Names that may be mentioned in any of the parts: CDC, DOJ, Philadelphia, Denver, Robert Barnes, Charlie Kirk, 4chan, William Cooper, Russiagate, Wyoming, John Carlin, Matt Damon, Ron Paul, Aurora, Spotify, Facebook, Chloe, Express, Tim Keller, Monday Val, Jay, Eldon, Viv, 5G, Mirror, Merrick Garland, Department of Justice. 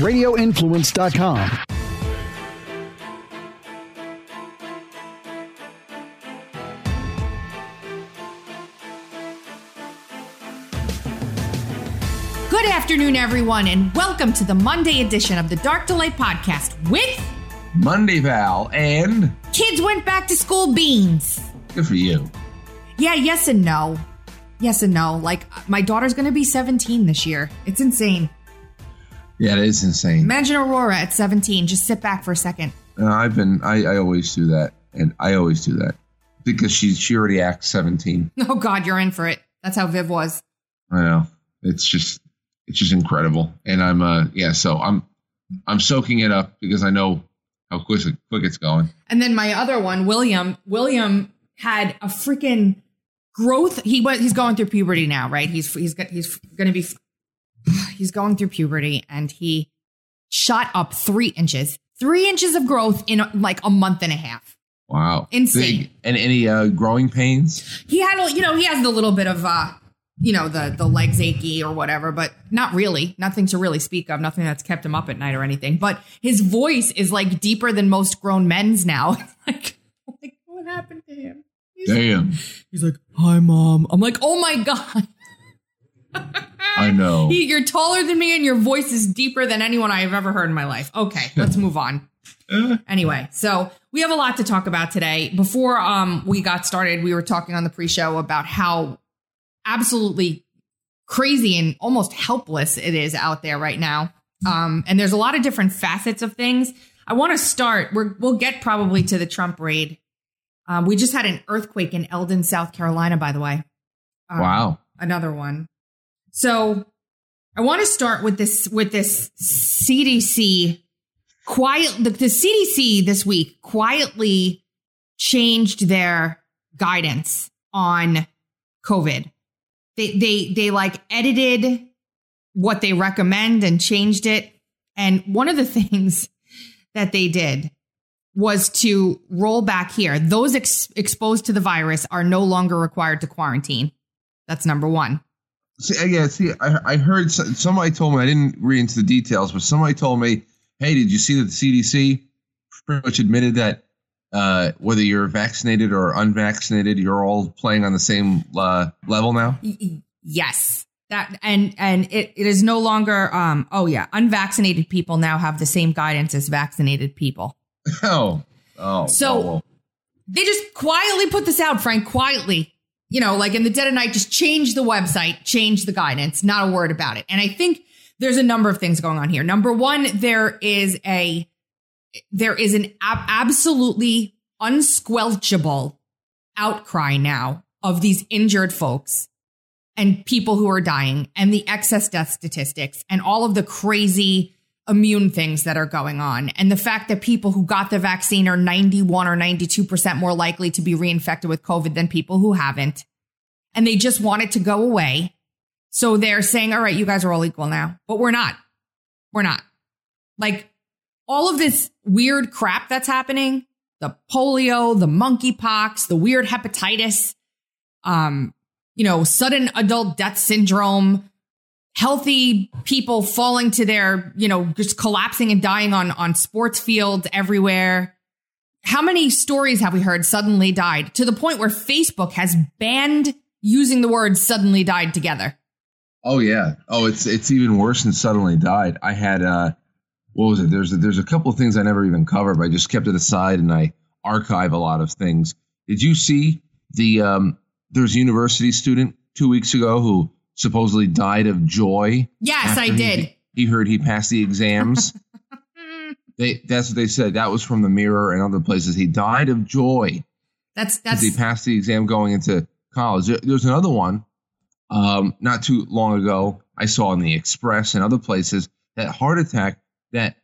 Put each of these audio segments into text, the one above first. RadioInfluence.com. Good afternoon, everyone, and welcome to the Monday edition of the Dark Delay Podcast with Monday Val and Kids Went Back to School Beans. Good for you. Yeah, yes and no. Yes and no. Like, my daughter's going to be 17 this year. It's insane. Yeah, it is insane. Imagine Aurora at 17. Just sit back for a second. I always do that. And I always do that because she already acts 17. Oh, God, you're in for it. That's how Viv was. I know. It's just incredible. And I'm soaking it up because I know how quick it's going. And then my other one, William had a freaking growth. He's going through puberty now, right? He's going through puberty, and he shot up 3 inches of growth in like a month and a half. Wow. Insane. Big. And any growing pains? He has a little bit of, the legs achy or whatever, but not really. Nothing to really speak of. Nothing that's kept him up at night or anything. But his voice is like deeper than most grown men's now. like what happened to him? Damn. He's like, hi, Mom. I'm like, oh, my God. I know. You're taller than me and your voice is deeper than anyone I have ever heard in my life. Okay, let's move on. Anyway, so we have a lot to talk about today. Before we got started, we were talking on the pre-show about how absolutely crazy and almost helpless it is out there right now. And there's a lot of different facets of things. I want to start. We'll get probably to the Trump raid. We just had an earthquake in Eldon, South Carolina, by the way. Wow. Another one. So I want to start with this CDC the CDC this week quietly changed their guidance on COVID. They like edited what they recommend and changed it. And one of the things that they did was to roll back here. Those exposed to the virus are no longer required to quarantine. That's number one. I heard somebody told me, I didn't read into the details, but somebody told me, hey, did you see that the CDC pretty much admitted that whether you're vaccinated or unvaccinated, you're all playing on the same level now? Yes. It is no longer. Unvaccinated people now have the same guidance as vaccinated people. They just quietly put this out, Frank, quietly. Like in the dead of night, just change the website, change the guidance, not a word about it. And I think there's a number of things going on here. Number one, there is an absolutely unsquelchable outcry now of these injured folks and people who are dying and the excess death statistics and all of the crazy immune things that are going on. And the fact that people who got the vaccine are 91 or 92% more likely to be reinfected with COVID than people who haven't. And they just want it to go away. So they're saying, all right, you guys are all equal now, but we're not. We're not. Like all of this weird crap that's happening, the polio, the monkeypox, the weird hepatitis, sudden adult death syndrome, healthy people falling to their, just collapsing and dying on sports fields everywhere. How many stories have we heard suddenly died to the point where Facebook has banned using the word suddenly died together? Oh, yeah. Oh, it's even worse than suddenly died. I had what was it? There's a couple of things I never even covered, but I just kept it aside and I archive a lot of things. Did you see there's a university student 2 weeks ago who supposedly died of joy? Yes, I did. He heard he passed the exams. That's what they said. That was from the Mirror and other places. He died of joy. That's he passed the exam going into college. There's another one not too long ago. I saw in the Express and other places that heart attack, that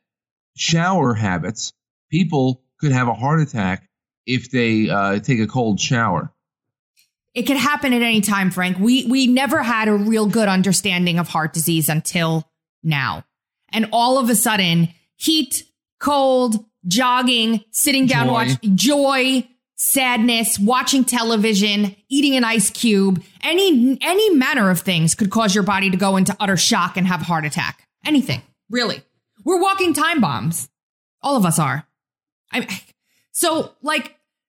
shower habits. People could have a heart attack if they take a cold shower. It could happen at any time, Frank. We never had a real good understanding of heart disease until now. And all of a sudden, heat, cold, jogging, sitting down, joy, sadness, watching television, eating an ice cube, any manner of things could cause your body to go into utter shock and have a heart attack. Anything, really. We're walking time bombs. All of us are.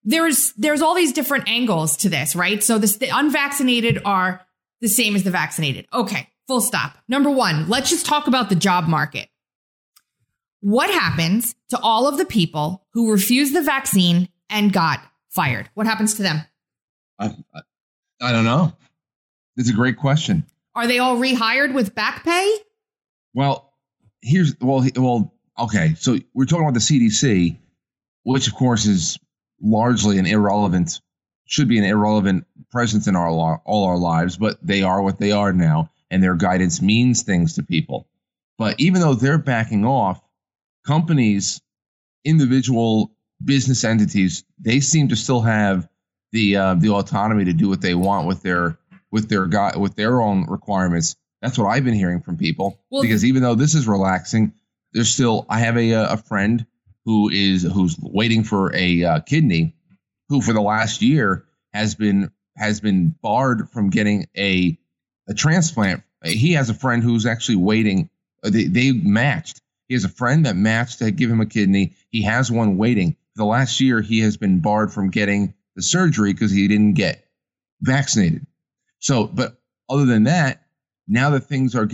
There's all these different angles to this, right? So the unvaccinated are the same as the vaccinated. Okay, full stop. Number one, let's just talk about the job market. What happens to all of the people who refused the vaccine and got fired? What happens to them? I don't know. It's a great question. Are they all rehired with back pay? Okay. So we're talking about the CDC, which of course is largely should be an irrelevant presence in all our lives, but they are what they are now, and their guidance means things to people. But even though they're backing off, companies, individual business entities, they seem to still have the autonomy to do what they want with their own requirements. That's what I've been hearing from people. Well, because even though this is relaxing, there's still. I have a friend who's waiting for a kidney, who for the last year has been barred from getting a transplant. He has a friend who's actually waiting. They matched. He has a friend that matched to give him a kidney. He has one waiting. For the last year, he has been barred from getting the surgery because he didn't get vaccinated. So, but other than that, now that things are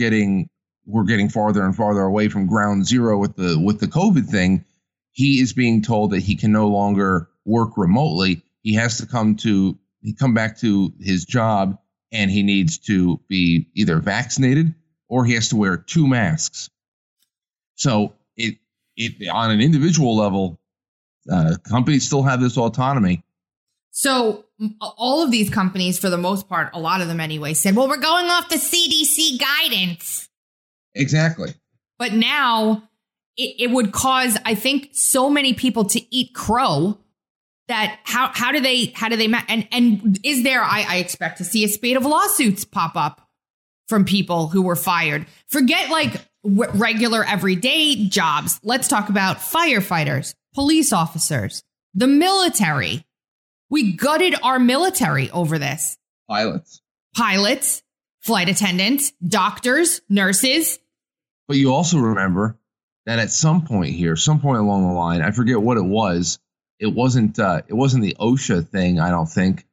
we're getting farther and farther away from ground zero with the COVID thing, he is being told that he can no longer work remotely. He has to come back to his job, and he needs to be either vaccinated or he has to wear two masks. So it on an individual level, companies still have this autonomy. So all of these companies, for the most part, a lot of them anyway, said, well, we're going off the CDC guidance. Exactly. But now it would cause, I think, so many people to eat crow that how do they and is there I expect to see a spate of lawsuits pop up from people who were fired. Forget like regular everyday jobs. Let's talk about firefighters, police officers, the military. We gutted our military over this. Pilots, flight attendants, doctors, nurses. But you also remember that at some point along the line, I forget what it was. It wasn't the OSHA thing, I don't think.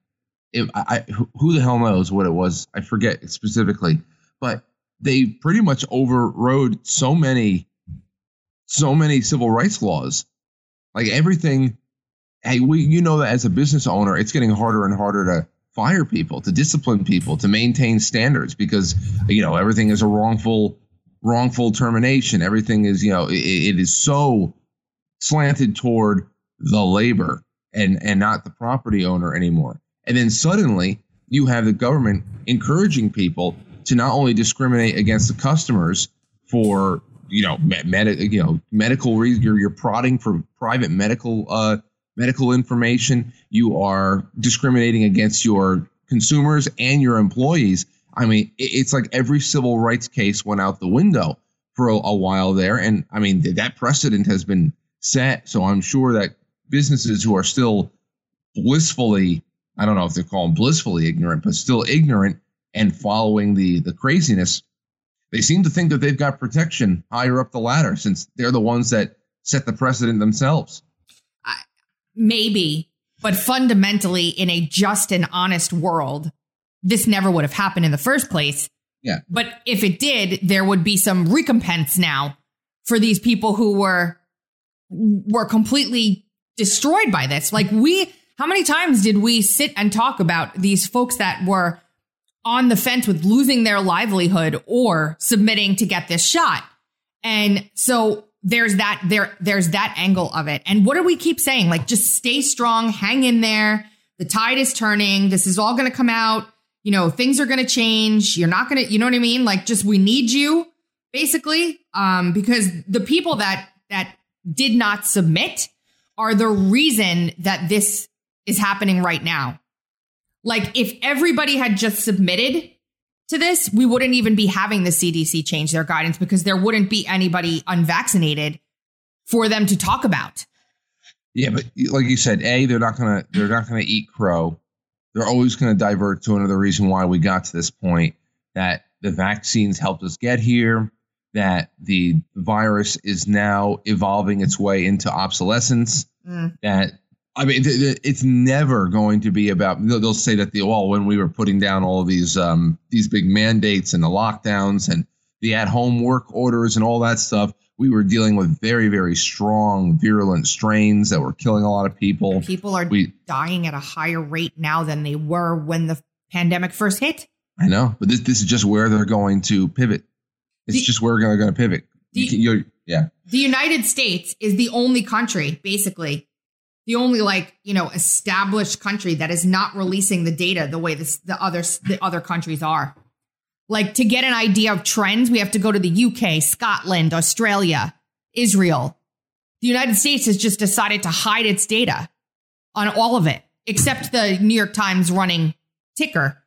Who the hell knows what it was? I forget specifically, but they pretty much overrode so many civil rights laws, like everything. Hey, that as a business owner, it's getting harder and harder to fire people, to discipline people, to maintain standards because, everything is a wrongful termination. Everything is, it is so slanted toward the labor and not the property owner anymore. And then suddenly you have the government encouraging people to not only discriminate against the customers for, medical reasons, you're prodding for private medical information. You are discriminating against your consumers and your employees. I mean, it's like every civil rights case went out the window for a while there. And I mean, that precedent has been set. So I'm sure that businesses who are still blissfully, I don't know if they call them blissfully ignorant, but still ignorant and following the craziness, they seem to think that they've got protection higher up the ladder since they're the ones that set the precedent themselves. Maybe, but fundamentally, in a just and honest world, this never would have happened in the first place. Yeah. But if it did, there would be some recompense now for these people who were completely destroyed by this. Like how many times did we sit and talk about these folks that were on the fence with losing their livelihood or submitting to get this shot? And so there's that angle of it. And what do we keep saying? Like, just stay strong, hang in there. The tide is turning. This is all going to come out. Things are going to change. You're not going to, you know what I mean? Like, just, we need you basically, because the people that did not submit are the reason that this is happening right now. Like, if everybody had just submitted to this, we wouldn't even be having the CDC change their guidance because there wouldn't be anybody unvaccinated for them to talk about. Yeah, but like you said, they're not gonna eat crow. They're always gonna divert to another reason why we got to this point, that the vaccines helped us get here. that the virus is now evolving its way into obsolescence. That, I mean, it's never going to be about, they'll say that when we were putting down all of these big mandates and the lockdowns and the at home work orders and all that stuff, we were dealing with very, very strong, virulent strains that were killing a lot of people. People are dying at a higher rate now than they were when the pandemic first hit. I know, but this is just where they're going to pivot. It's just where they're going to pivot. The United States is the only country, basically, the only established country that is not releasing the data the way the other countries are. Like, to get an idea of trends, we have to go to the UK, Scotland, Australia, Israel. The United States has just decided to hide its data on all of it, except the New York Times running ticker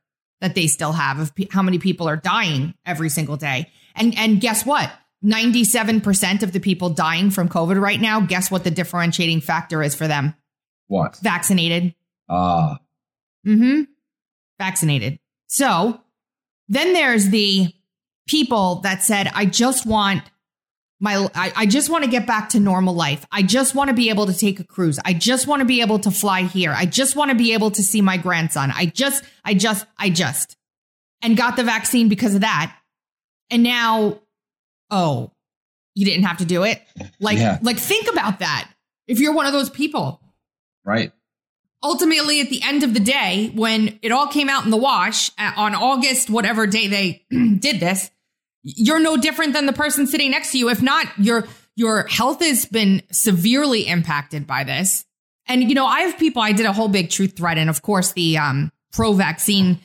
that they still have of how many people are dying every single day. And guess what? 97% of the people dying from COVID right now, guess what the differentiating factor is for them? What? Vaccinated. Vaccinated. So then there's the people that said, I just want to get back to normal life. I just want to be able to take a cruise. I just want to be able to fly here. I just want to be able to see my grandson. I just and got the vaccine because of that. And now, oh, you didn't have to do it. Think about that. If you're one of those people. Right. Ultimately, at the end of the day, when it all came out in the wash on August, whatever day they did this, you're no different than the person sitting next to you. If not, your health has been severely impacted by this. And, I have people, I did a whole big truth thread. And of course, the pro-vaccine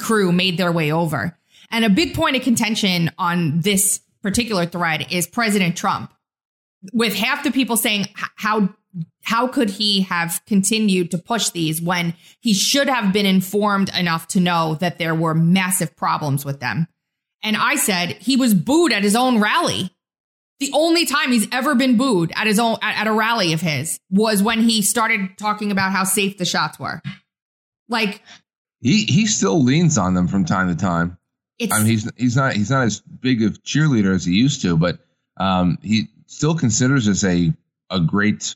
crew made their way over. And a big point of contention on this particular thread is President Trump, with half the people saying, how could he have continued to push these when he should have been informed enough to know that there were massive problems with them? And I said he was booed at his own rally. The only time he's ever been booed at his own at a rally of his was when he started talking about how safe the shots were. He still leans on them from time to time. He's not as big of cheerleader as he used to, but he still considers this a great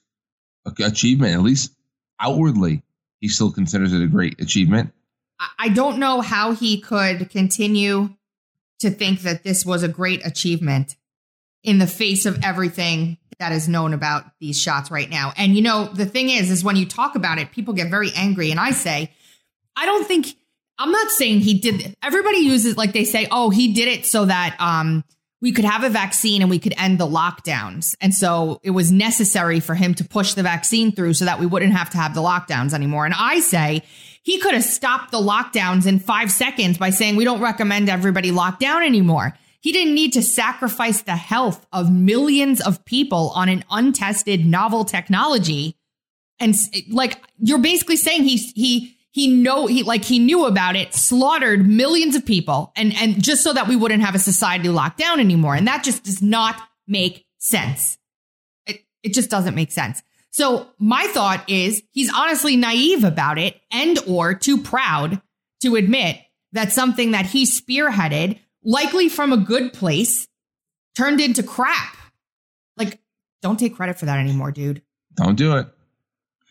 achievement. At least outwardly, he still considers it a great achievement. I don't know how he could continue to think that this was a great achievement in the face of everything that is known about these shots right now. And, the thing is when you talk about it, people get very angry. And I say, I'm not saying he did it. Everybody uses, like they say, oh, he did it so that we could have a vaccine and we could end the lockdowns. And so it was necessary for him to push the vaccine through so that we wouldn't have to have the lockdowns anymore. And I say he could have stopped the lockdowns in 5 seconds by saying we don't recommend everybody lock down anymore. He didn't need to sacrifice the health of millions of people on an untested novel technology. And you're basically saying he knew about it, slaughtered millions of people and just so that we wouldn't have a society locked down anymore. And that just does not make sense. It just doesn't make sense. So my thought is he's honestly naive about it and or too proud to admit that something that he spearheaded, likely from a good place, turned into crap. Don't take credit for that anymore, dude. Don't do it.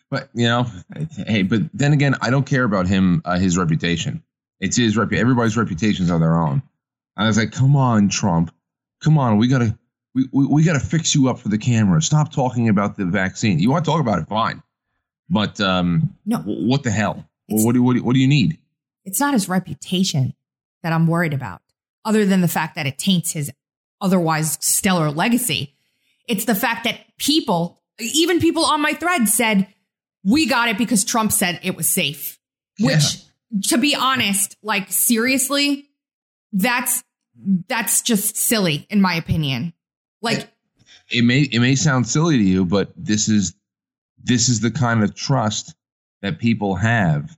But, hey, but then again, I don't care about him, his reputation. It's his reputation. Everybody's reputations are their own. I was like, come on, Trump. Come on. We got to fix you up for the camera. Stop talking about the vaccine. You want to talk about it? Fine. But no, what the hell? What do you need? It's not his reputation that I'm worried about, other than the fact that it taints his otherwise stellar legacy. It's the fact that people, even people on my thread, said, we got it because Trump said it was safe, which, to be honest, seriously, that's just silly, in my opinion. It may sound silly to you, but this is the kind of trust that people have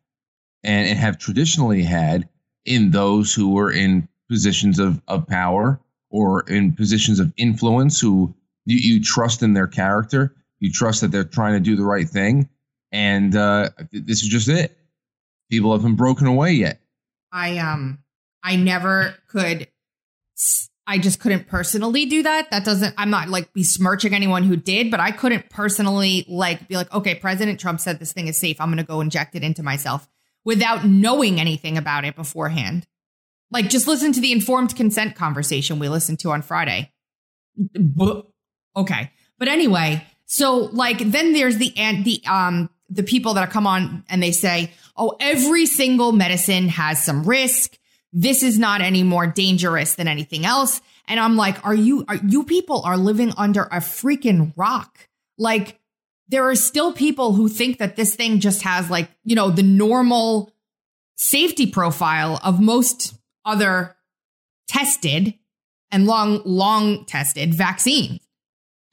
and have traditionally had in those who were in positions of power or in positions of influence, who you trust in their character. You trust that they're trying to do the right thing. And this is just it. People haven't broken away yet. I never could. I just couldn't personally do that. That doesn't, I'm not like besmirching anyone who did, but I couldn't personally like be like, okay, President Trump said this thing is safe. I'm going to go inject it into myself without knowing anything about it beforehand. Like, just listen to the informed consent conversation we listened to on Friday. Okay. But anyway, so like, then there's the people that come on and they say, oh, every single medicine has some risk. This is not any more dangerous than anything else. And I'm like, you people are living under a freaking rock. Like, there are still people who think that this thing just has like, you know, the normal safety profile of most other tested and long tested vaccines.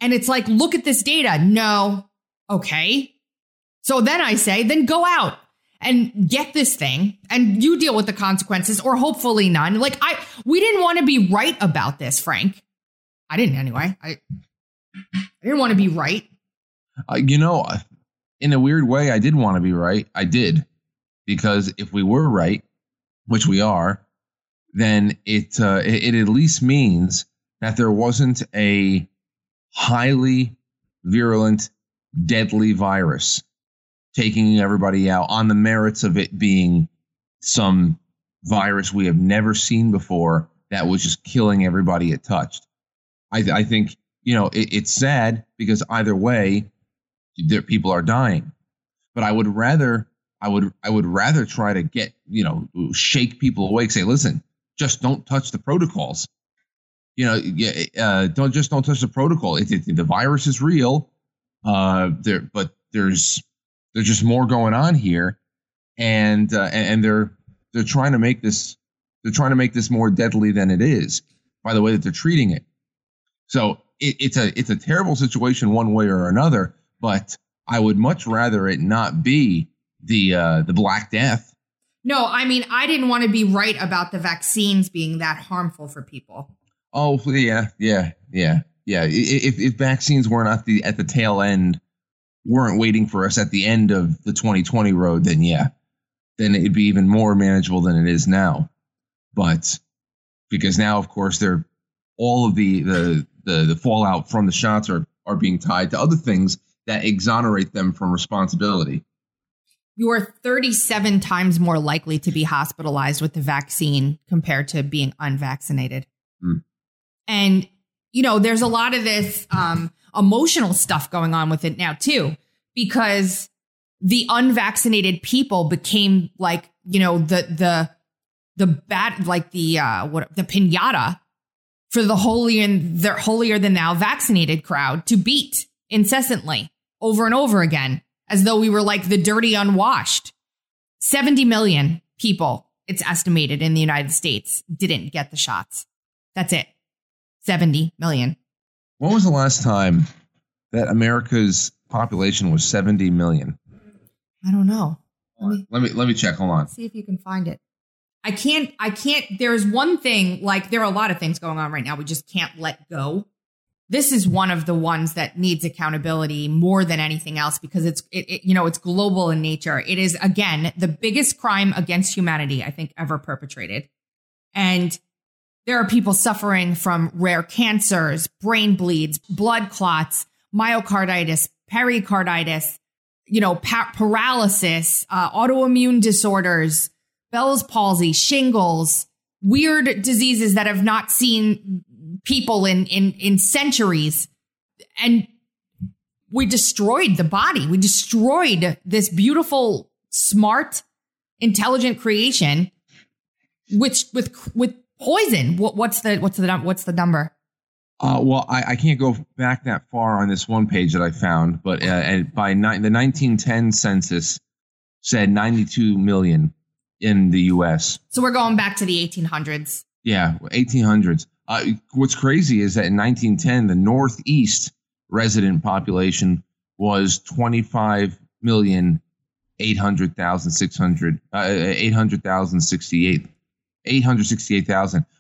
And it's like, look at this data. No. Okay. So then I say, then go out and get this thing and you deal with the consequences, or hopefully none. Like, we didn't want to be right about this, Frank. I didn't anyway. I didn't want to be right. You know, in a weird way, I did want to be right. I did. Because if we were right, which we are, then it at least means that there wasn't a highly virulent, deadly virus taking everybody out on the merits of it being some virus we have never seen before that was just killing everybody it touched. I think, you know, it's sad because either way, people are dying. But I would rather try to get, you know, shake people awake, say, listen, just don't touch the protocols. You know, don't touch the protocol. The virus is real, but there's just more going on here, and they're trying to make this more deadly than it is by the way that they're treating it. So it's a terrible situation one way or another. But I would much rather it not be the Black Death. No, I mean, I didn't want to be right about the vaccines being that harmful for people. Oh, yeah. If vaccines were not at the tail end, weren't waiting for us at the end of the 2020 road, then it'd be even more manageable than it is now. But because now, of course, they're all of the fallout from the shots are being tied to other things that exonerate them from responsibility. You are 37 times more likely to be hospitalized with the vaccine compared to being unvaccinated. Mm. And, you know, there's a lot of this emotional stuff going on with it now, too, because the unvaccinated people became like, you know, the bat, like the pinata for the holier than thou vaccinated crowd to beat incessantly over and over again, as though we were like the dirty unwashed. 70 million people, it's estimated, in the United States didn't get the shots. That's it. 70 million. When was the last time that America's population was 70 million? I don't know. Let me check. Hold on. See if you can find it. I can't. There's one thing, like, there are a lot of things going on right now we just can't let go. This is one of the ones that needs accountability more than anything else, because it's global in nature. It is, again, the biggest crime against humanity, I think, ever perpetrated. And there are people suffering from rare cancers, brain bleeds, blood clots, myocarditis, pericarditis, you know, paralysis, autoimmune disorders, Bell's palsy, shingles, weird diseases that have not seen people in centuries. And we destroyed the body. We destroyed this beautiful, smart, intelligent creation, which with poison. What's the number? Well, I can't go back that far on this one page that I found, but the 1910 census said 92 million in the U.S. So we're going back to the 1800s. Yeah, 1800s. What's crazy is that in 1910, the Northeast resident population was 868,000,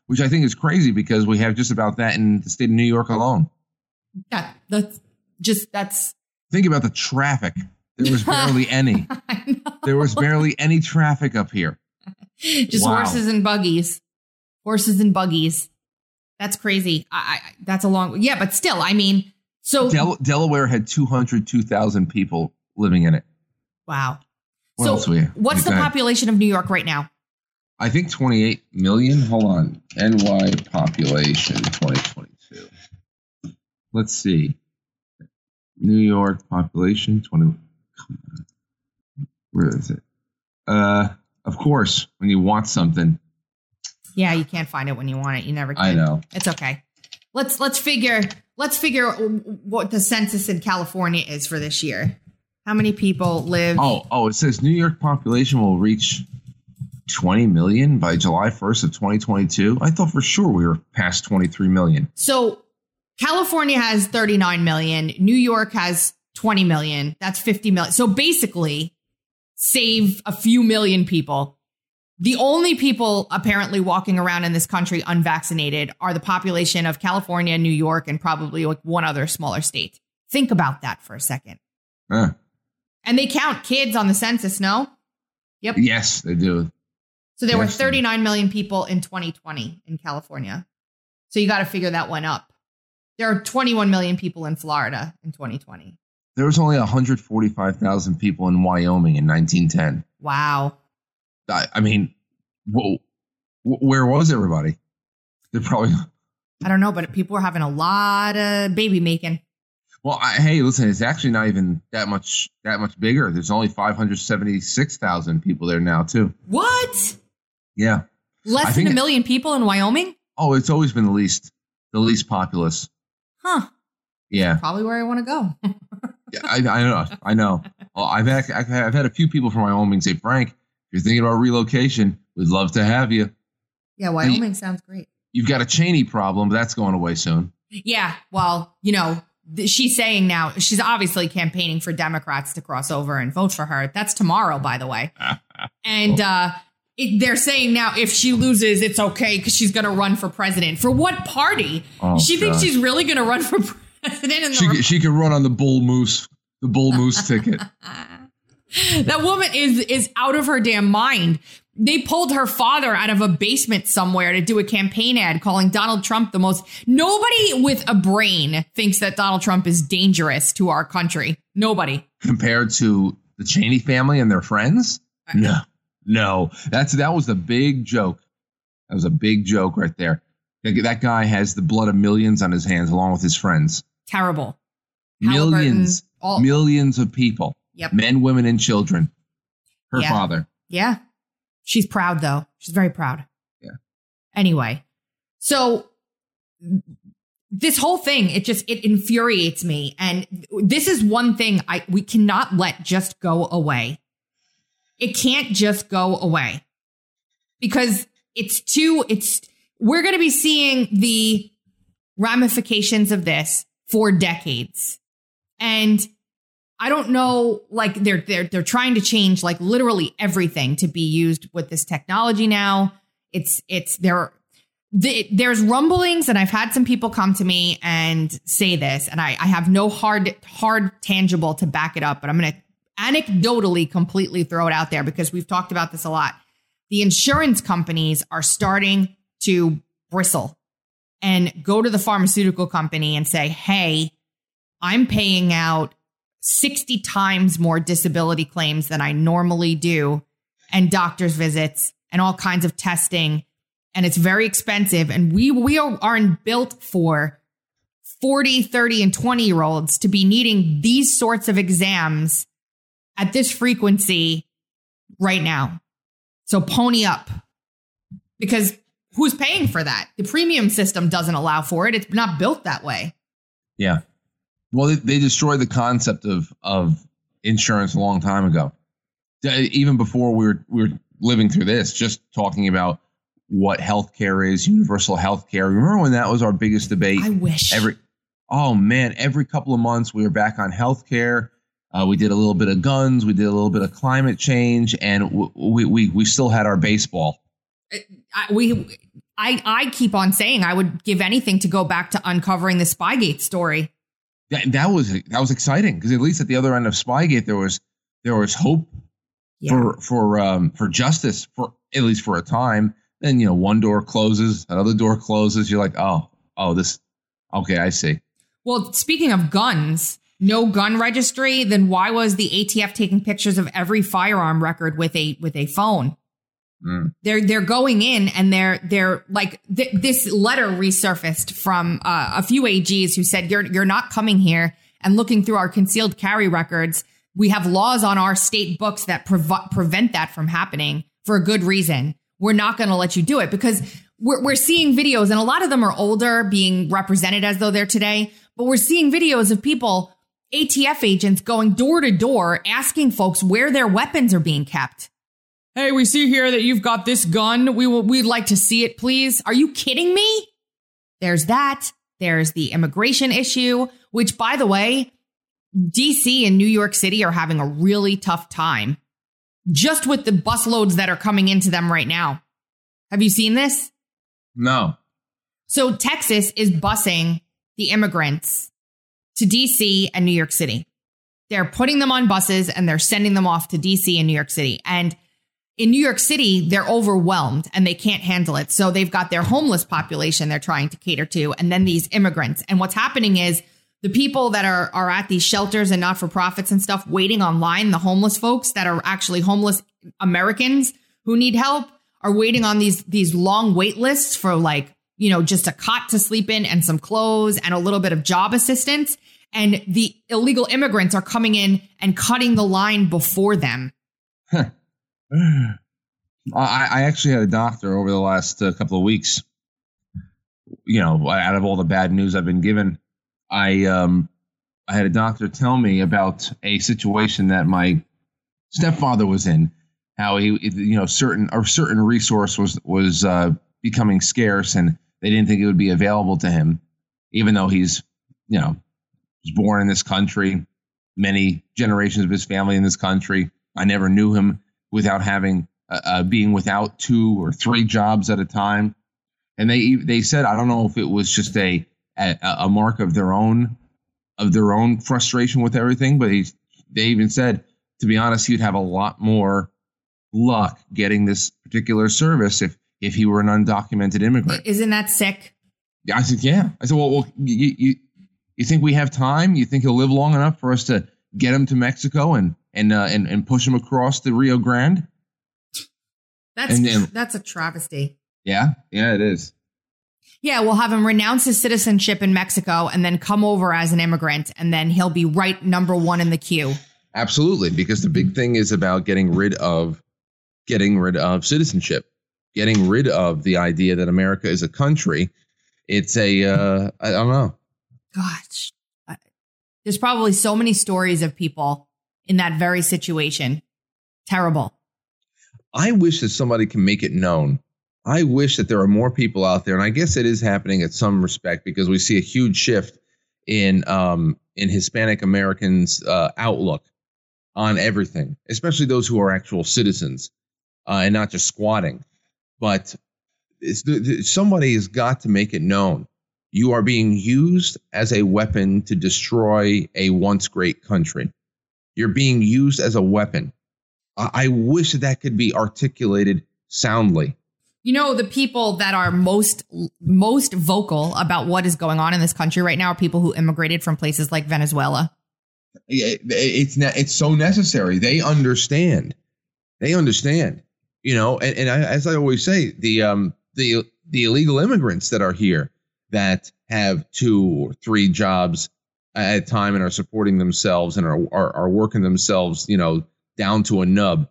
which I think is crazy because we have just about that in the state of New York alone. Think about the traffic. There was barely any. I know. There was barely any traffic up here. Just wow. Horses and buggies. That's crazy. That's a long, yeah, but still, I mean, so Delaware had 202,000 people living in it. Wow. What so what's the population of New York right now? I think 28 million. Hold on. NY population 2022. Let's see. New York population 20. Come on. Where is it? Of course, when you want something. Yeah, you can't find it when you want it. You never can. I know. It's okay. Let's figure what the census in California is for this year. How many people live? Oh, it says New York population will reach 20 million by July 1st of 2022. I thought for sure we were past 23 million. So California has 39 million. New York has 20 million. That's 50 million. So basically, save a few million people. The only people apparently walking around in this country unvaccinated are the population of California, New York, and probably like one other smaller state. Think about that for a second. And they count kids on the census, no? Yep. Yes, they do. So there were 39 million people in 2020 in California. So you got to figure that one up. There are 21 million people in Florida in 2020. There was only 145,000 people in Wyoming in 1910. Wow. I mean, whoa, where was everybody? They're probably. I don't know, but people were having a lot of baby making. Well, hey, listen, it's actually not even that much bigger. There's only 576,000 people there now, too. What? Yeah. Less than a million people in Wyoming? Oh, it's always been the least populous. Huh. Yeah. That's probably where I want to go. Yeah, I know. Well, I've had a few people from Wyoming say, Frank, you're thinking about relocation. We'd love to have you. Yeah, Wyoming sounds great. You've got a Cheney problem, but that's going away soon. Yeah, well, you know, she's saying now she's obviously campaigning for Democrats to cross over and vote for her. That's tomorrow, by the way. And they're saying now if she loses, it's okay because she's going to run for president. For what party? Oh, she thinks she's really going to run for president. She can run on the Bull Moose ticket. That woman is out of her damn mind. They pulled her father out of a basement somewhere to do a campaign ad calling Donald Trump the most. Nobody with a brain thinks that Donald Trump is dangerous to our country. Nobody. Compared to the Cheney family and their friends? No. That was the big joke. That was a big joke right there. That guy has the blood of millions on his hands along with his friends. Terrible. Millions of people. Yep. Men, women, and children. Her father. Yeah. She's proud, though. She's very proud. Yeah. Anyway, so this whole thing, it infuriates me. And this is one thing we cannot let just go away. It can't just go away because we're going to be seeing the ramifications of this for decades. And I don't know, like they're trying to change like literally everything to be used with this technology now. There's rumblings, and I've had some people come to me and say this, and I have no hard tangible to back it up, but I'm going to anecdotally completely throw it out there because we've talked about this a lot. The insurance companies are starting to bristle and go to the pharmaceutical company and say, hey, I'm paying out 60 times more disability claims than I normally do, and doctor's visits and all kinds of testing. And it's very expensive. And we aren't built for 40, 30 and 20-year-olds to be needing these sorts of exams at this frequency right now. So pony up, because who's paying for that? The premium system doesn't allow for it. It's not built that way. Yeah. Well, they destroyed the concept of insurance a long time ago, even before we were living through this, just talking about what healthcare is, universal healthcare. Remember when that was our biggest debate? I wish. Every couple of months we were back on healthcare. We did a little bit of guns. We did a little bit of climate change, and we still had our baseball. I keep on saying I would give anything to go back to uncovering the Spygate story. That was exciting, because at least at the other end of Spygate, there was hope for justice, for at least for a time. Then, you know, one door closes, another door closes. You're like, oh, this. OK, I see. Well, speaking of guns, no gun registry. Then why was the ATF taking pictures of every firearm record with a phone? Mm. They're going in and they're like this letter resurfaced from a few AGs who said, you're not coming here and looking through our concealed carry records. We have laws on our state books that prevent that from happening for a good reason. We're not going to let you do it because we're seeing videos, and a lot of them are older, being represented as though they're today. But we're seeing videos of people, ATF agents, going door to door, asking folks where their weapons are being kept. Hey, we see here that you've got this gun. We'd like to see it, please. Are you kidding me? There's that. There's the immigration issue, which, by the way, D.C. and New York City are having a really tough time just with the busloads that are coming into them right now. Have you seen this? No. So Texas is busing the immigrants to D.C. and New York City. They're putting them on buses and they're sending them off to D.C. and New York City. And in New York City, they're overwhelmed and they can't handle it. So they've got their homeless population they're trying to cater to, and then these immigrants. And what's happening is the people that are at these shelters and not-for-profits and stuff waiting online, the homeless folks that are actually homeless Americans who need help, are waiting on these long wait lists for, like, you know, just a cot to sleep in and some clothes and a little bit of job assistance. And the illegal immigrants are coming in and cutting the line before them. Huh. I actually had a doctor over the last couple of weeks. You know, out of all the bad news I've been given, I had a doctor tell me about a situation that my stepfather was in. How he, you know, a certain resource was becoming scarce, and they didn't think it would be available to him, even though he's, you know, was born in this country, many generations of his family in this country. I never knew him without having being without 2 or 3 jobs at a time. And they said, I don't know if it was just a mark of their own frustration with everything, but they even said, to be honest, he'd have a lot more luck getting this particular service if he were an undocumented immigrant. Isn't that sick? I said, yeah. I said, well you think we have time? You think he'll live long enough for us to get him to Mexico and push him across the Rio Grande? That's a travesty. Yeah, it is. Yeah, we'll have him renounce his citizenship in Mexico and then come over as an immigrant, and then he'll be right number one in the queue. Absolutely, because the big thing is about getting rid of citizenship, getting rid of the idea that America is a country. It's I don't know. Gosh, there's probably so many stories of people in that very situation. Terrible. I wish that somebody can make it known. I wish that there are more people out there. And I guess it is happening at some respect, because we see a huge shift in Hispanic Americans' outlook on everything, especially those who are actual citizens and not just squatting. But somebody has got to make it known. You are being used as a weapon to destroy a once great country. You're being used as a weapon. I wish that could be articulated soundly. You know, the people that are most vocal about what is going on in this country right now are people who immigrated from places like Venezuela. It's so necessary. They understand. You know, and I, as I always say, the illegal immigrants that are here that have 2 or 3 jobs at a time and are supporting themselves and are working themselves, you know, down to a nub.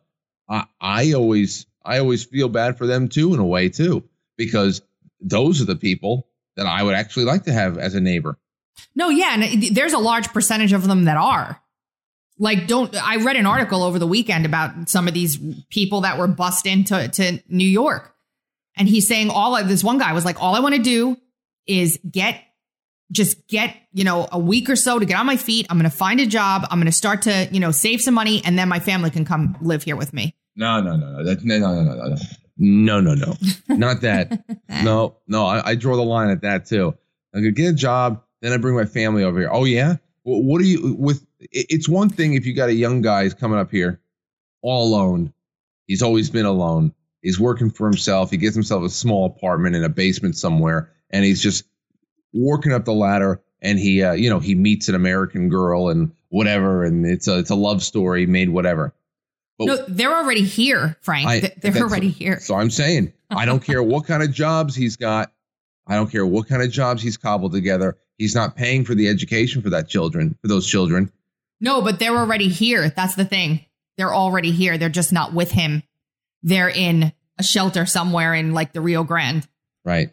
I always feel bad for them, too, in a way, too, because those are the people that I would actually like to have as a neighbor. No. Yeah. And there's a large percentage of them that are like, I read an article over the weekend about some of these people that were bussed into New York. And he's saying this one guy was like, all I want to do is get, you know, a week or so to get on my feet. I'm going to find a job. I'm going to start to, you know, save some money, and then my family can come live here with me. No. Not that. No. I draw the line at that, too. I could get a job. Then I bring my family over here. Oh, yeah. Well, what are you with? It's one thing if you got a young guy who's coming up here all alone. He's always been alone. He's working for himself. He gets himself a small apartment in a basement somewhere, and he's just working up the ladder. And he, you know, he meets an American girl and whatever, and it's a love story made whatever. But no, they're already here, Frank. They're already here. So I'm saying, I don't care what kind of jobs he's got. I don't care what kind of jobs he's cobbled together. He's not paying for the education for those children. No, but they're already here. That's the thing. They're already here. They're just not with him. They're in a shelter somewhere in like the Rio Grande. Right.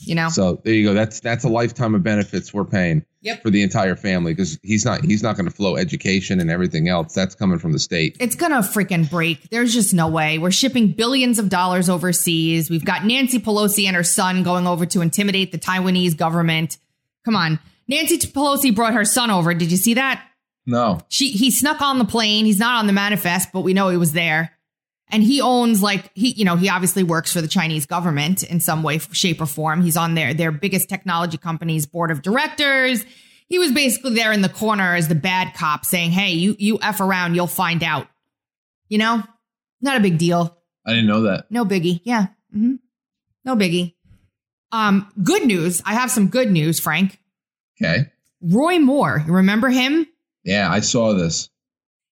You know, so there you go. That's a lifetime of benefits we're paying for the entire family, because he's not going to flow education and everything else. That's coming from the state. It's going to freaking break. There's just no way. We're shipping billions of dollars overseas. We've got Nancy Pelosi and her son going over to intimidate the Taiwanese government. Come on. Nancy Pelosi brought her son over. Did you see that? No. He snuck on the plane. He's not on the manifest, but we know he was there. And he owns he obviously works for the Chinese government in some way, shape or form. He's on their biggest technology company's board of directors. He was basically there in the corner as the bad cop saying, hey, you F around, you'll find out. You know, not a big deal. I didn't know that. No biggie. Yeah. Mm-hmm. No biggie. Good news. I have some good news, Frank. Okay. Roy Moore. You remember him? Yeah, I saw this.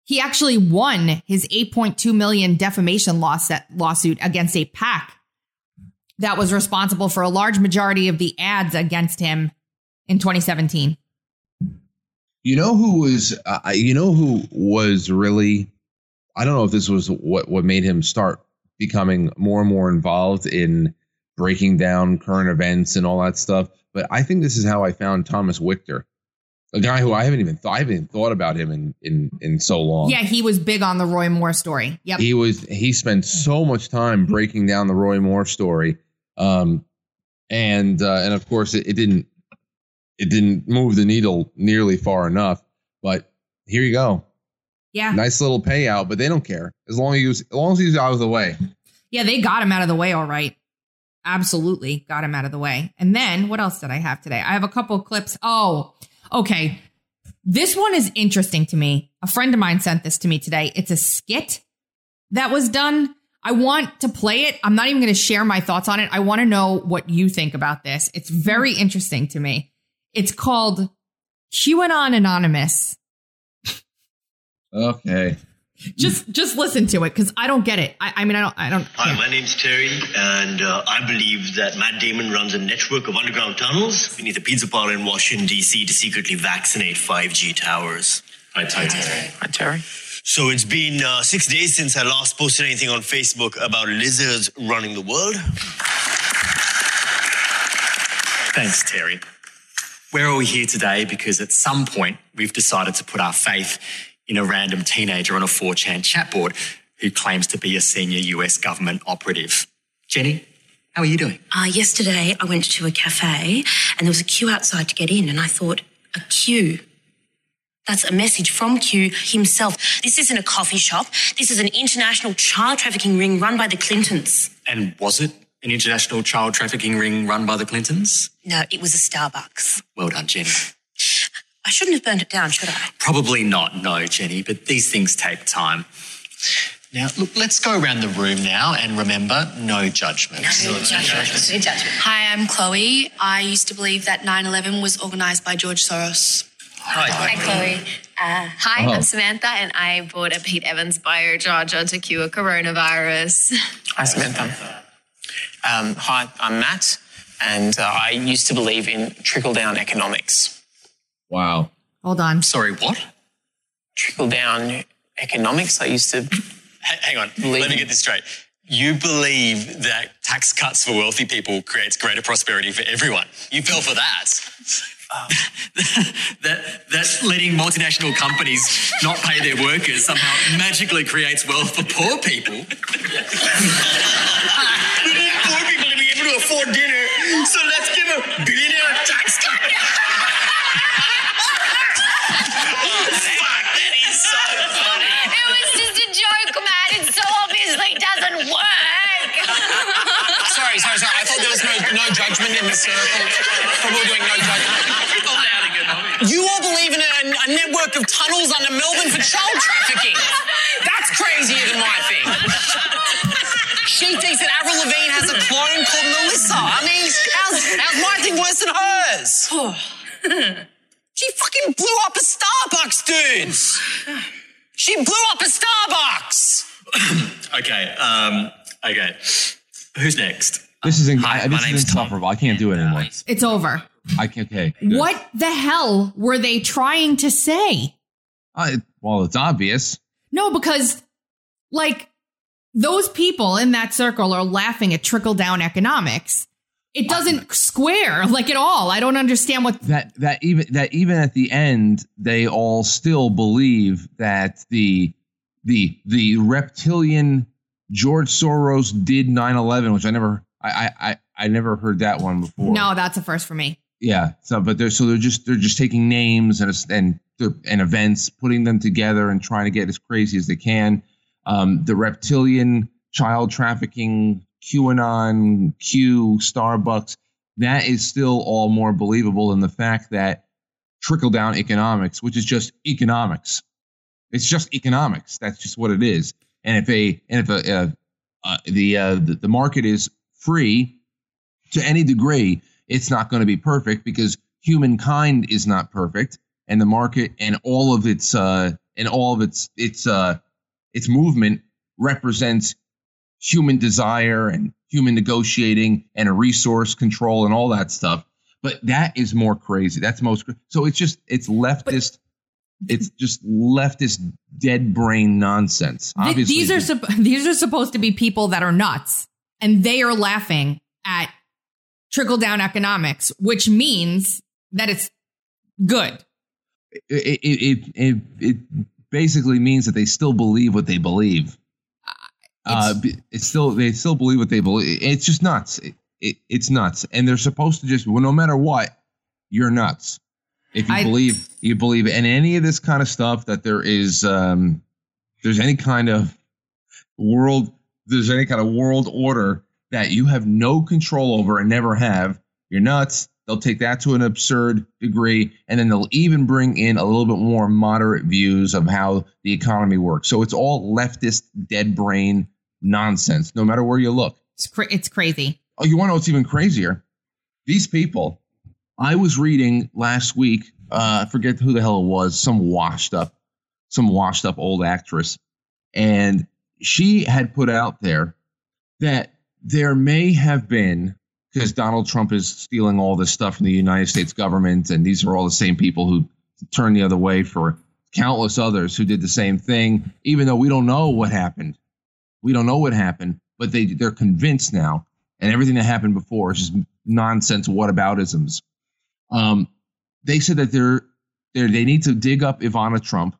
He actually won his $8.2 million defamation lawsuit against a PAC that was responsible for a large majority of the ads against him in 2017. You know who was really, I don't know if this was what made him start becoming more and more involved in breaking down current events and all that stuff. But I think this is how I found Thomas Wichter. A guy who I haven't even thought about him in so long. Yeah, he was big on the Roy Moore story. Yep. He spent so much time breaking down the Roy Moore story. And of course it didn't move the needle nearly far enough, but here you go. Yeah. Nice little payout, but they don't care. As long as he was out of the way. Yeah, they got him out of the way all right. Absolutely got him out of the way. And then what else did I have today? I have a couple of clips. Oh, OK, this one is interesting to me. A friend of mine sent this to me today. It's a skit that was done. I want to play it. I'm not even going to share my thoughts on it. I want to know what you think about this. It's very interesting to me. It's called QAnon Anonymous. OK, just listen to it, because I don't get it. I mean, I don't. Hi, my name's Terry, and I believe that Matt Damon runs a network of underground tunnels. We need a pizza parlor in Washington, D.C. to secretly vaccinate 5G towers. Hi, Terry. So it's been 6 days since I last posted anything on Facebook about lizards running the world. Thanks, Terry. We're all here today because at some point we've decided to put our faith in a random teenager on a 4chan chat board who claims to be a senior US government operative. Jenny, how are you doing? Yesterday I went to a cafe and there was a queue outside to get in, and I thought, a queue? That's a message from Q himself. This isn't a coffee shop. This is an international child trafficking ring run by the Clintons. And was it an international child trafficking ring run by the Clintons? No, it was a Starbucks. Well done, Jenny. I shouldn't have burned it down, should I? Probably not, no, Jenny, but these things take time. Now, look, let's go around the room now, and remember, no judgment. No judgment. Hi, I'm Chloe. I used to believe that 9/11 was organised by George Soros. Hi, Chloe. Hi, I'm Samantha, and I bought a Pete Evans biojarger to cure coronavirus. Hi, Samantha. Hi, I'm Matt, and I used to believe in trickle-down economics. Wow. Hold on. Sorry, what? Trickle-down economics. I used to... Hang on. Let me get this straight. You believe that tax cuts for wealthy people creates greater prosperity for everyone. You fell for that. That letting multinational companies not pay their workers somehow magically creates wealth for poor people. We need poor people to be able to afford dinner, so let's give a billionaire a tax cut. Sorry. I thought there was no judgment in the circle. Probably doing no judgment. You all believe in a network of tunnels under Melbourne for child trafficking. That's crazier than my thing. She thinks blew up a Starbucks, dude. She blew up a Starbucks. Okay. Who's next? This is insufferable. I can't do it anymore. It's over. I can't. Okay. Good. What the hell were they trying to say? Well, it's obvious. No, because, like, those people in that circle are laughing at trickle-down economics. It doesn't square, like, at all. I don't understand what... That even at the end, they all still believe that the reptilian George Soros did 9/11, which I never heard that one before. No, that's a first for me. Yeah. So they're just taking names and events, putting them together and trying to get as crazy as they can. The reptilian child trafficking, QAnon, Q, Starbucks, that is still all more believable than the fact that trickle down economics, which is just economics. It's just economics. That's just what it is. And if the market is free to any degree, it's not going to be perfect because humankind is not perfect, and the market and all of its movement represents human desire and human negotiating and a resource control and all that stuff. But that is more crazy. That's most. So it's leftist. It's just leftist dead brain nonsense. Obviously, these are supposed to be people that are nuts, and they are laughing at trickle down economics, which means that it's good. It basically means that they still believe what they believe. They still believe what they believe. It's just nuts. It's nuts, and they're supposed to just, well, no matter what, you're nuts. If you believe in any of this kind of stuff, that there is there's any kind of world order that you have no control over and never have, you're nuts. They'll take that to an absurd degree, and then they'll even bring in a little bit more moderate views of how the economy works. So it's all leftist dead brain nonsense, no matter where you look. It's crazy. Oh, you want to know what's even crazier? These people. I was reading last week, I forget who the hell it was, some washed up old actress. And she had put out there that there may have been, because Donald Trump is stealing all this stuff from the United States government, and these are all the same people who turned the other way for countless others who did the same thing, even though we don't know what happened. We don't know what happened, but they're convinced now, and everything that happened before is just nonsense whataboutisms. They said that they need to dig up Ivana Trump,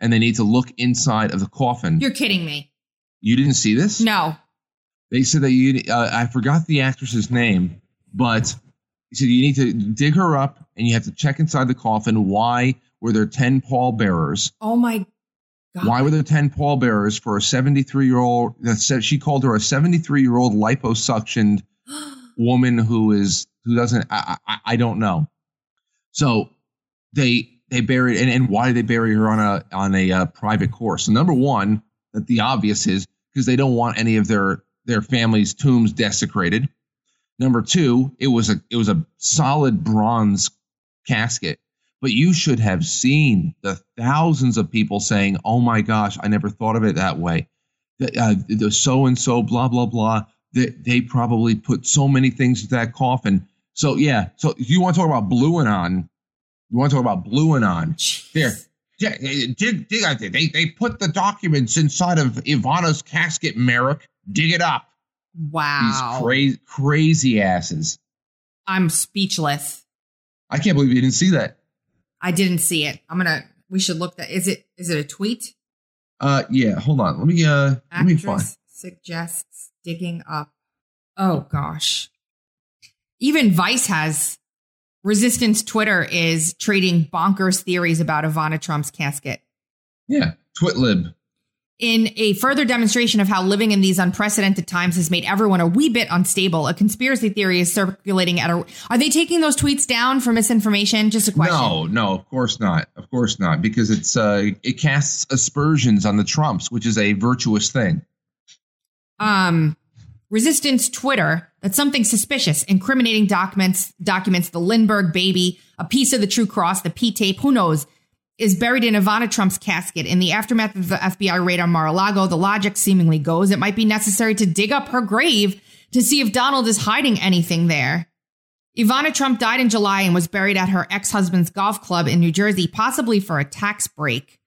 and they need to look inside of the coffin. You're kidding me. You didn't see this? No. They said that I forgot the actress's name, but he said you need to dig her up, and you have to check inside the coffin. Why were there 10 pallbearers? Oh my God! Why were there 10 pallbearers for a 73-year-old? She called her a 73-year-old liposuctioned woman who doesn't. I don't know. So they buried, and why did they bury her on a private course? So number one, that the obvious is because they don't want any of their family's tombs desecrated. Number two, it was a solid bronze casket, but you should have seen the thousands of people saying, "Oh my gosh, I never thought of it that way." The so and so, blah blah blah. They probably put so many things in that coffin. So, yeah. So you want to talk about blueing on? You want to talk about blueing on? There. They put the documents inside of Ivana's casket, Merrick. Dig it up. Wow. These crazy asses. I'm speechless. I can't believe you didn't see that. I didn't see it. We should look that. Is it a tweet? Yeah. Hold on. Let me find. Suggests digging up. Oh, gosh. Even Vice has resistance. Twitter is trading bonkers theories about Ivana Trump's casket. Yeah. TwitLib. In a further demonstration of how living in these unprecedented times has made everyone a wee bit unstable, a conspiracy theory is circulating Are they taking those tweets down for misinformation? Just a question. No, of course not. Of course not. Because it casts aspersions on the Trumps, which is a virtuous thing. Resistance Twitter that something suspicious, incriminating documents, the Lindbergh baby, a piece of the True Cross, the P-tape, who knows, is buried in Ivana Trump's casket. In the aftermath of the FBI raid on Mar-a-Lago, the logic seemingly goes it might be necessary to dig up her grave to see if Donald is hiding anything there. Ivana Trump died in July and was buried at her ex-husband's golf club in New Jersey, possibly for a tax break.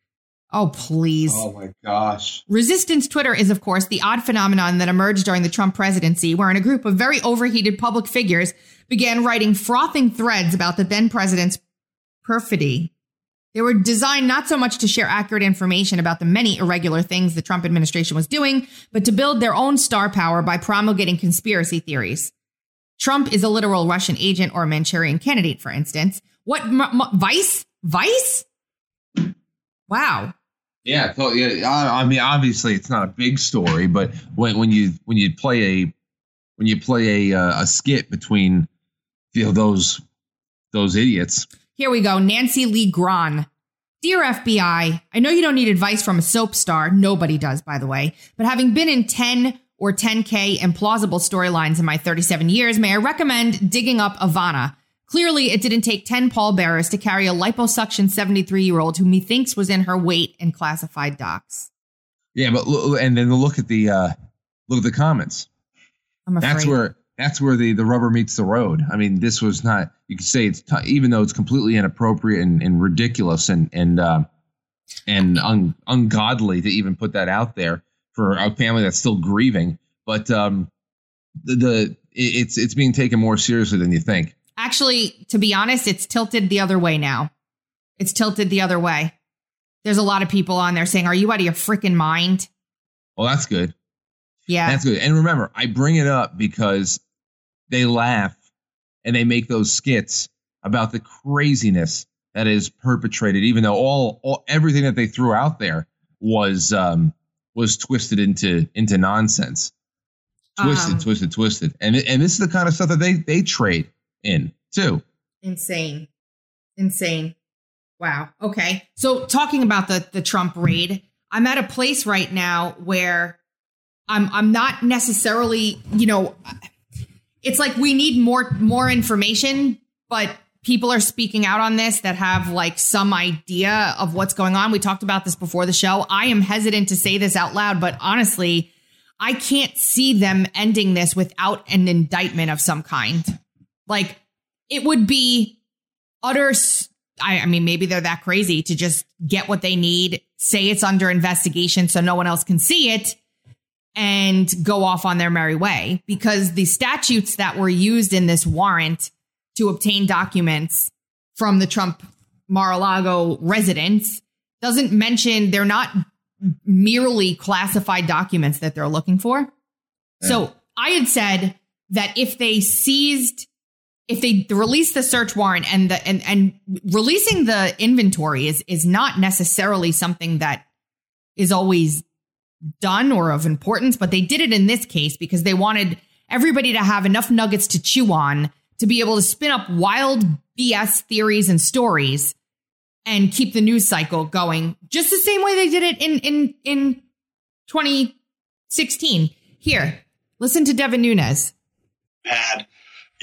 Oh, please. Oh, my gosh. Resistance Twitter is, of course, the odd phenomenon that emerged during the Trump presidency, wherein a group of very overheated public figures began writing frothing threads about the then president's perfidy. They were designed not so much to share accurate information about the many irregular things the Trump administration was doing, but to build their own star power by promulgating conspiracy theories. Trump is a literal Russian agent or Manchurian candidate, for instance. What? Vice? Vice? Wow. Yeah, totally. I mean, obviously, it's not a big story, but when you play a skit between, you know, those idiots. Here we go. Nancy Lee Gran. Dear FBI, I know you don't need advice from a soap star. Nobody does, by the way. But having been in 10 or 10K implausible storylines in my 37 years, may I recommend digging up Ivana? Clearly, it didn't take 10 pallbearers to carry a liposuction 73-year-old who methinks was in her weight in classified docs. Yeah, but and then look at the comments. I'm afraid that's where the rubber meets the road. I mean, this was not. You could say it's even though it's completely inappropriate and ridiculous and ungodly to even put that out there for a family that's still grieving. But it's being taken more seriously than you think. Actually, to be honest, it's tilted the other way now. It's tilted the other way. There's a lot of people on there saying, are you out of your freaking mind? Well, that's good. Yeah, that's good. And remember, I bring it up because they laugh and they make those skits about the craziness that is perpetrated, even though everything that they threw out there was twisted into nonsense. Twisted. And this is the kind of stuff that they trade in too. Insane. Wow. Okay. So talking about the Trump raid, I'm at a place right now where I'm not necessarily, you know, it's like we need more information, but people are speaking out on this that have like some idea of what's going on. We talked about this before the show. I am hesitant to say this out loud, but honestly, I can't see them ending this without an indictment of some kind. Like, it would be utter, I mean, maybe they're that crazy to just get what they need, say it's under investigation so no one else can see it, and go off on their merry way. Because the statutes that were used in this warrant to obtain documents from the Trump Mar-a-Lago residence doesn't mention, they're not merely classified documents that they're looking for. Yeah. So I had said that if they seized... If they release the search warrant and releasing the inventory is not necessarily something that is always done or of importance, but they did it in this case because they wanted everybody to have enough nuggets to chew on to be able to spin up wild BS theories and stories and keep the news cycle going just the same way they did it in 2016. Here, listen to Devin Nunes. Bad.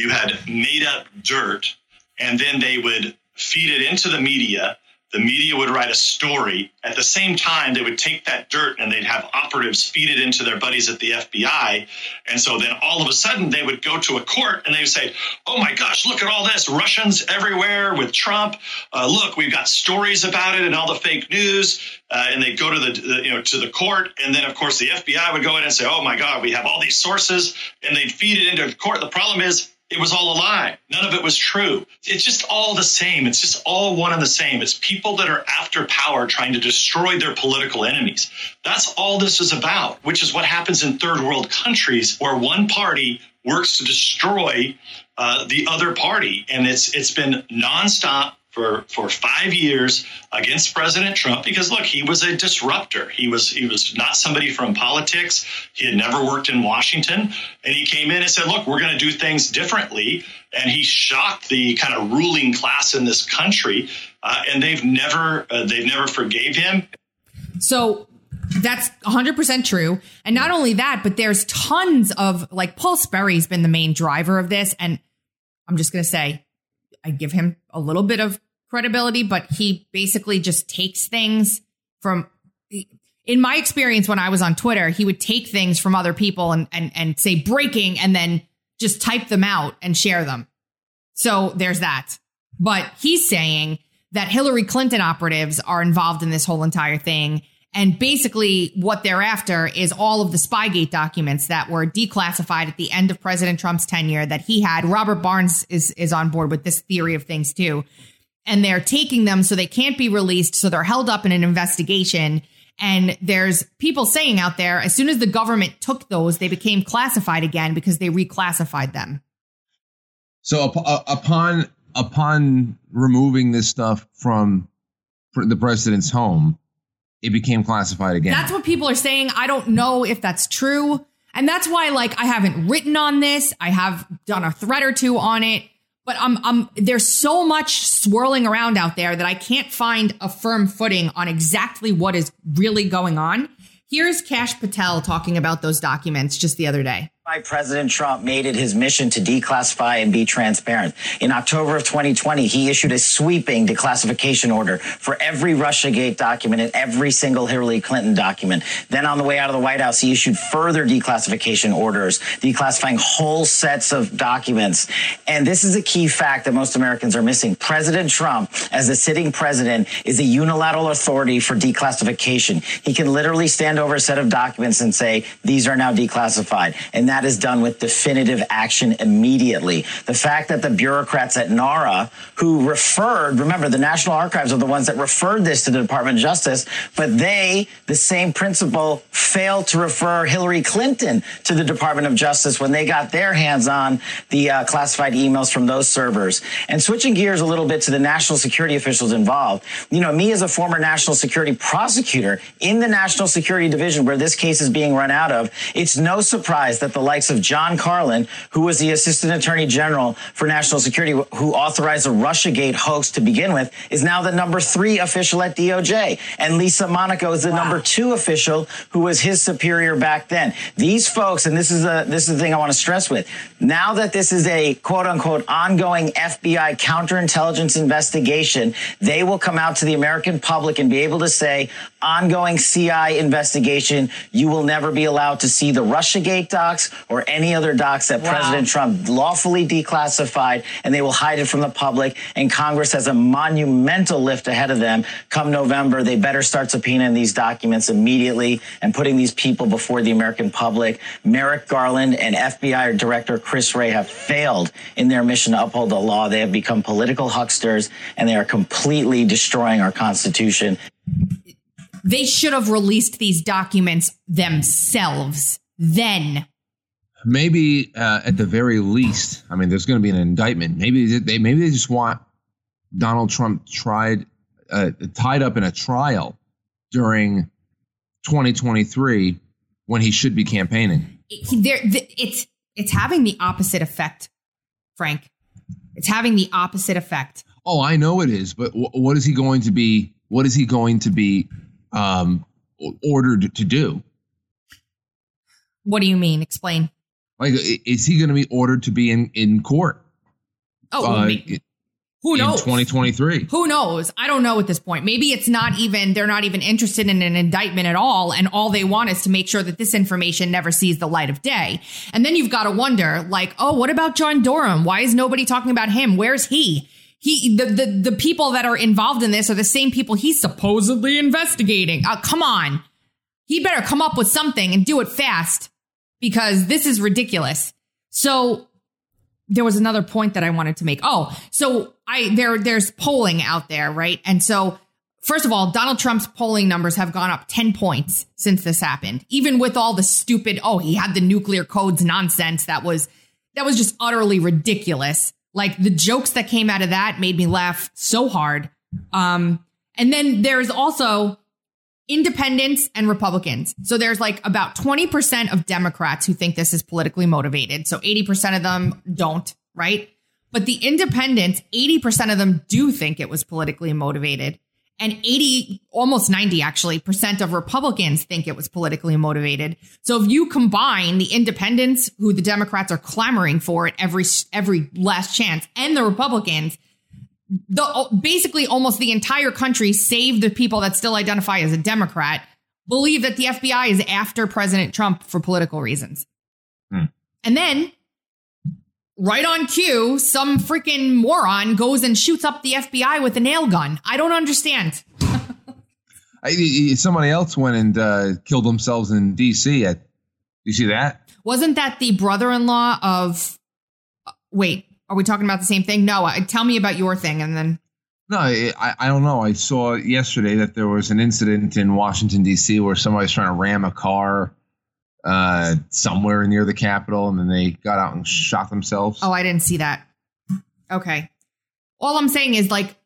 You had made up dirt, and then they would feed it into the media. The media would write a story. At the same time, they would take that dirt and they'd have operatives feed it into their buddies at the FBI. And so then all of a sudden they would go to a court and they would say, oh my gosh, look at all this. Russians everywhere with Trump. Look, we've got stories about it and all the fake news. And they'd go to the court. And then, of course, the FBI would go in and say, oh my God, we have all these sources, and they'd feed it into the court. The problem is, it was all a lie. None of it was true. It's just all the same. It's just all one and the same. It's people that are after power trying to destroy their political enemies. That's all this is about, which is what happens in third world countries where one party works to destroy the other party. And it's been nonstop for 5 years against President Trump, because look, he was a disruptor. He was not somebody from politics. He had never worked in Washington, and he came in and said, look, we're going to do things differently. And he shocked the kind of ruling class in this country, and they've never forgave him. So That's 100% true. And not only that, but there's tons of, like, Paul Sperry's been the main driver of this. And I'm just going to say, I give him a little bit of credibility, but he basically just takes things from, in my experience, when I was on Twitter, he would take things from other people and say breaking and then just type them out and share them. So there's that. But he's saying that Hillary Clinton operatives are involved in this whole entire thing. And basically what they're after is all of the Spygate documents that were declassified at the end of President Trump's tenure that he had. Robert Barnes is on board with this theory of things, too. And they're taking them so they can't be released. So they're held up in an investigation. And there's people saying out there, as soon as the government took those, they became classified again because they reclassified them. So upon removing this stuff from the president's home, it became classified again. That's what people are saying. I don't know if that's true. And that's why, like, I haven't written on this. I have done a thread or two on it. But there's so much swirling around out there that I can't find a firm footing on exactly what is really going on. Here's Kash Patel talking about those documents just the other day. President Trump made it his mission to declassify and be transparent. In October of 2020, he issued a sweeping declassification order for every Russiagate document and every single Hillary Clinton document. Then on the way out of the White House, he issued further declassification orders, declassifying whole sets of documents. And this is a key fact that most Americans are missing. President Trump, as the sitting president, is a unilateral authority for declassification. He can literally stand over a set of documents and say, these are now declassified. And that is done with definitive action immediately. The fact that the bureaucrats at NARA who referred, remember, the National Archives are the ones that referred this to the Department of Justice, but they, the same principle, failed to refer Hillary Clinton to the Department of Justice when they got their hands on the classified emails from those servers. And switching gears a little bit to the national security officials involved, you know, me as a former national security prosecutor in the National Security Division where this case is being run out of, it's no surprise that the likes of John Carlin, who was the Assistant Attorney General for National Security, who authorized the Russiagate hoax to begin with, is now the number 3 official at DOJ. And Lisa Monaco is the number 2 official, who was his superior back then. These folks, and this is the thing I want to stress with, now that this is a quote-unquote ongoing FBI counterintelligence investigation, they will come out to the American public and be able to say, ongoing CI investigation, you will never be allowed to see the Russiagate docs or any other docs that President Trump lawfully declassified, and they will hide it from the public. And Congress has a monumental lift ahead of them. Come November, they better start subpoenaing these documents immediately and putting these people before the American public. Merrick Garland and FBI Director Chris Wray have failed in their mission to uphold the law. They have become political hucksters, and they are completely destroying our Constitution. They should have released these documents themselves then. Maybe at the very least, I mean, there's going to be an indictment. Maybe they just want Donald Trump tied up in a trial during 2023 when he should be campaigning. It's having the opposite effect, Frank. It's having the opposite effect. Oh, I know it is. But what is he going to be? What is he going to be ordered to do? What do you mean? Explain. Like, is he going to be ordered to be in court? Oh, who knows? In 2023. Who knows? I don't know at this point. Maybe it's not even, they're not even interested in an indictment at all. And all they want is to make sure that this information never sees the light of day. And then you've got to wonder, like, oh, what about John Durham? Why is nobody talking about him? Where's he? The people that are involved in this are the same people he's supposedly investigating. Oh, come on. He better come up with something and do it fast, because this is ridiculous. So there was another point that I wanted to make. Oh, so there's polling out there, right? And so, first of all, Donald Trump's polling numbers have gone up 10 points since this happened, even with all the stupid, oh, he had the nuclear codes nonsense. That was just utterly ridiculous. Like, the jokes that came out of that made me laugh so hard. And then there's also independents and Republicans. So there's like about 20% of Democrats who think this is politically motivated. So 80% of them don't. Right. But the independents, 80% of them do think it was politically motivated. And 80, almost 90, actually, % of Republicans think it was politically motivated. So if you combine the independents, who the Democrats are clamoring for at every last chance, and the Republicans, basically almost the entire country, save the people that still identify as a Democrat, believe that the FBI is after President Trump for political reasons. Hmm. And then, right on cue, some freaking moron goes and shoots up the FBI with a nail gun. I don't understand. Somebody else went and killed themselves in D.C. You see that? Wasn't that the brother-in-law of... Wait, are we talking about the same thing? No, tell me about your thing and then... No, I don't know. I saw yesterday that there was an incident in Washington, D.C. where somebody's trying to ram a car somewhere near the Capitol, and then they got out and shot themselves. Oh, I didn't see that. Okay. All I'm saying is, like,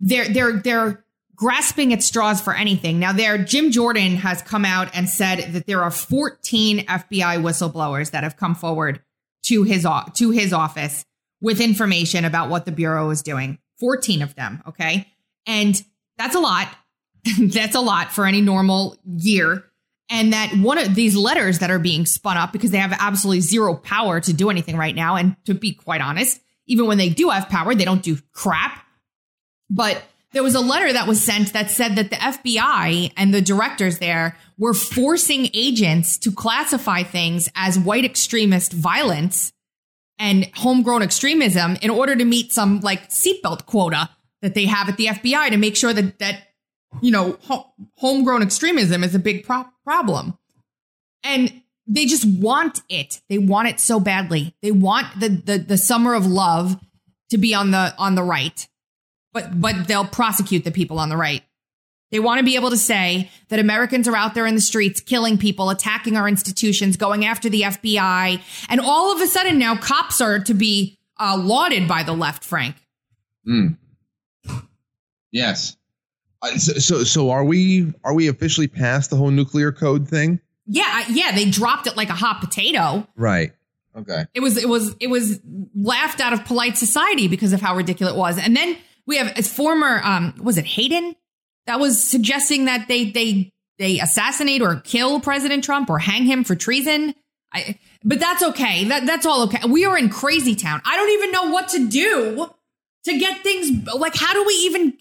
they're grasping at straws for anything. Now, Jim Jordan has come out and said that there are 14 FBI whistleblowers that have come forward to his office with information about what the Bureau is doing. 14 of them. OK, and that's a lot. That's a lot for any normal year. And that one of these letters that are being spun up, because they have absolutely zero power to do anything right now. And to be quite honest, even when they do have power, they don't do crap. But there was a letter that was sent that said that the FBI and the directors there were forcing agents to classify things as white extremist violence and homegrown extremism in order to meet some, like, seatbelt quota that they have at the FBI to make sure that you know, homegrown extremism is a big problem. And they just want it. They want it so badly. They want the summer of love to be on the right. But they'll prosecute the people on the right. They want to be able to say that Americans are out there in the streets killing people, attacking our institutions, going after the FBI. And all of a sudden now cops are to be lauded by the left, Frank. Mm. Yes. So are we officially past the whole nuclear code thing? Yeah. They dropped it like a hot potato. Right. OK. It was laughed out of polite society because of how ridiculous it was. And then we have a former was it Hayden that was suggesting that they assassinate or kill President Trump or hang him for treason. But that's OK. That's all OK. We are in crazy town. I don't even know what to do to get things, like, how do we even.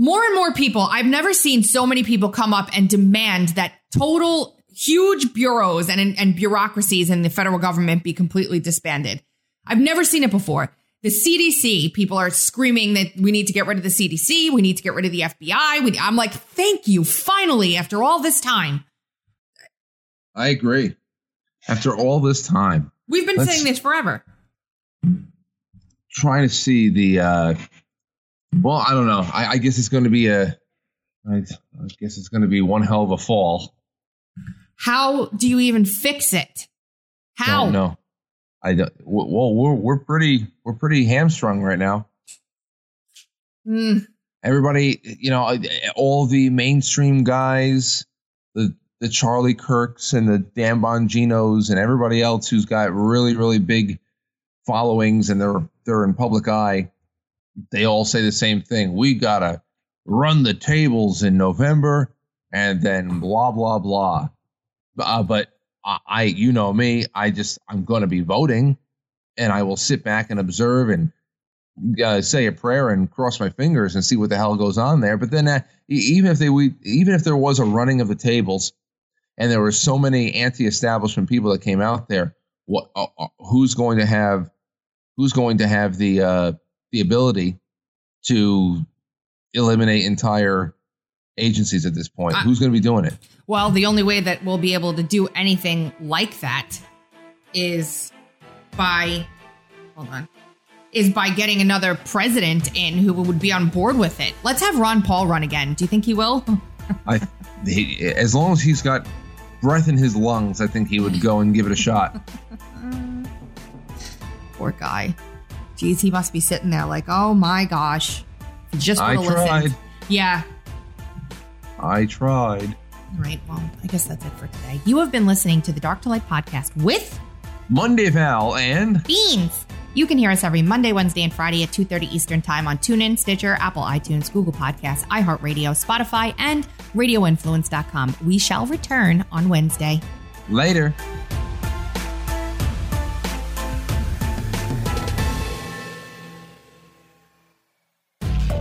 More and more people, I've never seen so many people come up and demand that total huge bureaus and bureaucracies in the federal government be completely disbanded. I've never seen it before. The CDC, people are screaming that we need to get rid of the CDC. We need to get rid of the FBI. I'm like, thank you. Finally, after all this time. I agree. After all this time. We've been saying this forever. Trying to see the... Well, I don't know. I guess it's going to be one hell of a fall. How do you even fix it? How? No, I don't. Well, we're pretty hamstrung right now. Mm. Everybody, you know, all the mainstream guys, the Charlie Kirks and the Dan Bonginos and everybody else who's got really, really big followings and they're in public eye. They all say the same thing. We got to run the tables in November and then blah, blah, blah. But I, you know me, I'm going to be voting and I will sit back and observe and say a prayer and cross my fingers and see what the hell goes on there. But then even if there was a running of the tables and there were so many anti-establishment people that came out there, who's going to have the ability to eliminate entire agencies at this point? Who's going to be doing it? Well, the only way that we'll be able to do anything like that is by getting another president in who would be on board with it. Let's have Ron Paul run again. Do you think he will? As long as he's got breath in his lungs, I think he would go and give it a shot. Poor guy. Geez, he must be sitting there like, oh, my gosh. Just want to listen. Yeah. I tried. All right. Well, I guess that's it for today. You have been listening to the Dark Delay Podcast with Monday Val and Beans. You can hear us every Monday, Wednesday, and Friday at 2:30 Eastern Time on TuneIn, Stitcher, Apple iTunes, Google Podcasts, iHeartRadio, Spotify, and RadioInfluence.com. We shall return on Wednesday. Later.